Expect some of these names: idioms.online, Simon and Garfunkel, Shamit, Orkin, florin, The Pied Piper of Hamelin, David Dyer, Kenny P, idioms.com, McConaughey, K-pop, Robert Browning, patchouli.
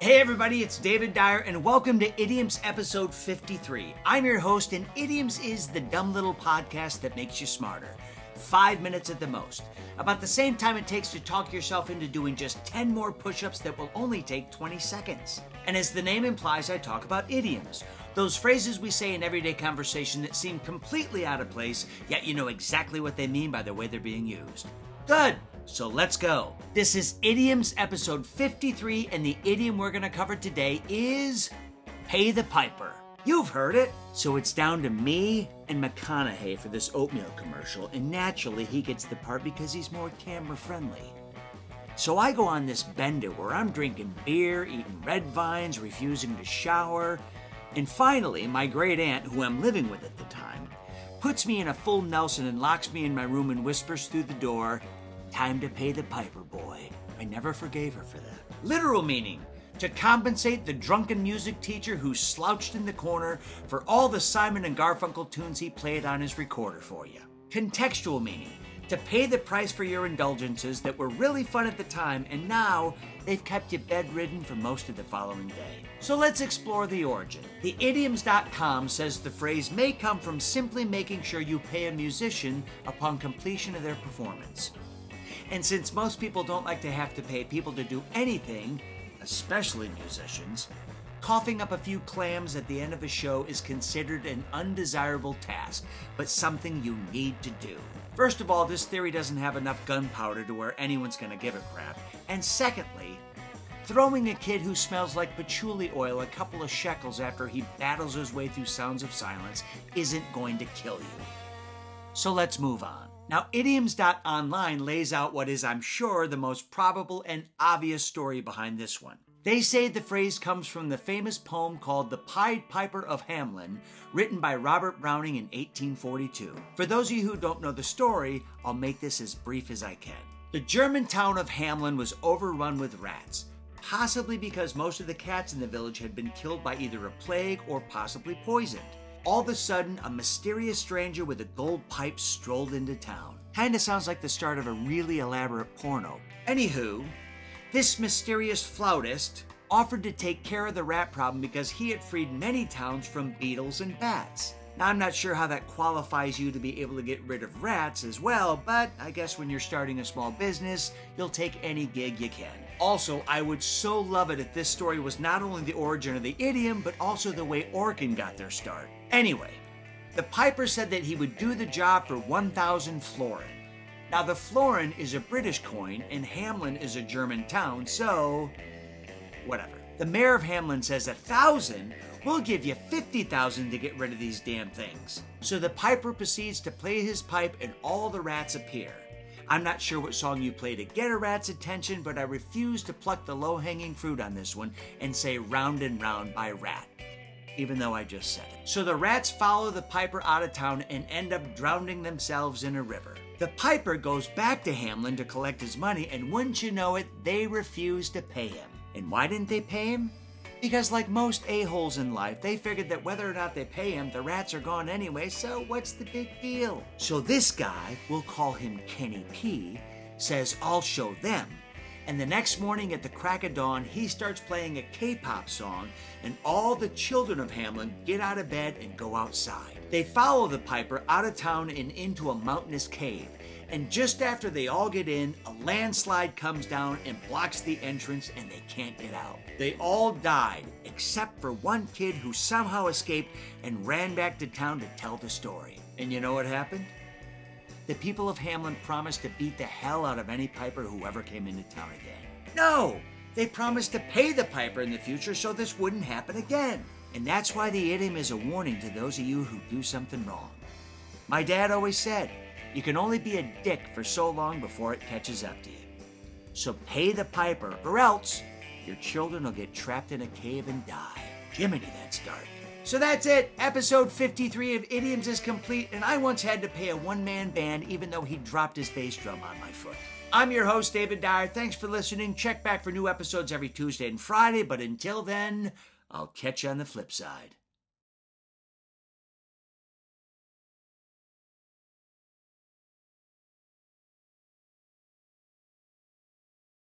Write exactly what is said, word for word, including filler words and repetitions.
Hey everybody, it's David Dyer and welcome to Idioms episode fifty-three. I'm your host and Idioms is the dumb little podcast that makes you smarter. Five minutes at the most. About the same time it takes to talk yourself into doing just ten more push-ups that will only take twenty seconds. And as the name implies, I talk about idioms. Those phrases we say in everyday conversation that seem completely out of place, yet you know exactly what they mean by the way they're being used. Good! So let's go. This is Idioms episode fifty-three, and the idiom we're going to cover today is pay the piper. You've heard it. So it's down to me and McConaughey for this oatmeal commercial, and naturally he gets the part because he's more camera friendly. So I go on this bender where I'm drinking beer, eating red vines, refusing to shower, and finally my great aunt, who I'm living with at the time, puts me in a full Nelson and locks me in my room and whispers through the door, "Time to pay the piper, boy." I never forgave her for that. Literal meaning, to compensate the drunken music teacher who slouched in the corner for all the Simon and Garfunkel tunes he played on his recorder for you. Contextual meaning, to pay the price for your indulgences that were really fun at the time and now they've kept you bedridden for most of the following day. So let's explore the origin. The idioms dot com says the phrase may come from simply making sure you pay a musician upon completion of their performance. And since most people don't like to have to pay people to do anything, especially musicians, coughing up a few clams at the end of a show is considered an undesirable task, but something you need to do. First of all, this theory doesn't have enough gunpowder to where anyone's going to give a crap. And secondly, throwing a kid who smells like patchouli oil a couple of shekels after he battles his way through sounds of silence isn't going to kill you. So let's move on. Now, idioms dot online lays out what is, I'm sure, the most probable and obvious story behind this one. They say the phrase comes from the famous poem called The Pied Piper of Hamelin, written by Robert Browning in eighteen forty-two. For those of you who don't know the story, I'll make this as brief as I can. The German town of Hamelin was overrun with rats, possibly because most of the cats in the village had been killed by either a plague or possibly poisoned. All of a sudden, a mysterious stranger with a gold pipe strolled into town. Kinda sounds like the start of a really elaborate porno. Anywho, this mysterious flautist offered to take care of the rat problem because he had freed many towns from beetles and bats. Now, I'm not sure how that qualifies you to be able to get rid of rats as well, but I guess when you're starting a small business, you'll take any gig you can. Also, I would so love it if this story was not only the origin of the idiom, but also the way Orkin got their start. Anyway, the piper said that he would do the job for one thousand florin. Now, the florin is a British coin, and Hamelin is a German town, so whatever. The mayor of Hamelin says a thousand? We'll give you fifty thousand to get rid of these damn things. So the piper proceeds to play his pipe and all the rats appear. I'm not sure what song you play to get a rat's attention, but I refuse to pluck the low-hanging fruit on this one and say round and round by rat, even though I just said it. So the rats follow the piper out of town and end up drowning themselves in a river. The piper goes back to Hamelin to collect his money, and wouldn't you know it, they refuse to pay him. And why didn't they pay him? Because like most a-holes in life, they figured that whether or not they pay him, the rats are gone anyway, so what's the big deal? So this guy, we'll call him Kenny P, says, "I'll show them." And the next morning at the crack of dawn, he starts playing a K-pop song, and all the children of Hamelin get out of bed and go outside. They follow the piper out of town and into a mountainous cave. And just after they all get in, a landslide comes down and blocks the entrance and they can't get out. They all died, except for one kid who somehow escaped and ran back to town to tell the story. And you know what happened? The people of Hamelin promised to beat the hell out of any piper who ever came into town again. No! They promised to pay the piper in the future so this wouldn't happen again. And that's why the idiom is a warning to those of you who do something wrong. My dad always said, you can only be a dick for so long before it catches up to you. So pay the piper, or else your children will get trapped in a cave and die. Jiminy, that's dark. So that's it. Episode fifty-three of Idioms is complete, and I once had to pay a one-man band even though he dropped his bass drum on my foot. I'm your host, David Dyer. Thanks for listening. Check back for new episodes every Tuesday and Friday, but until then, I'll catch you on the flip side.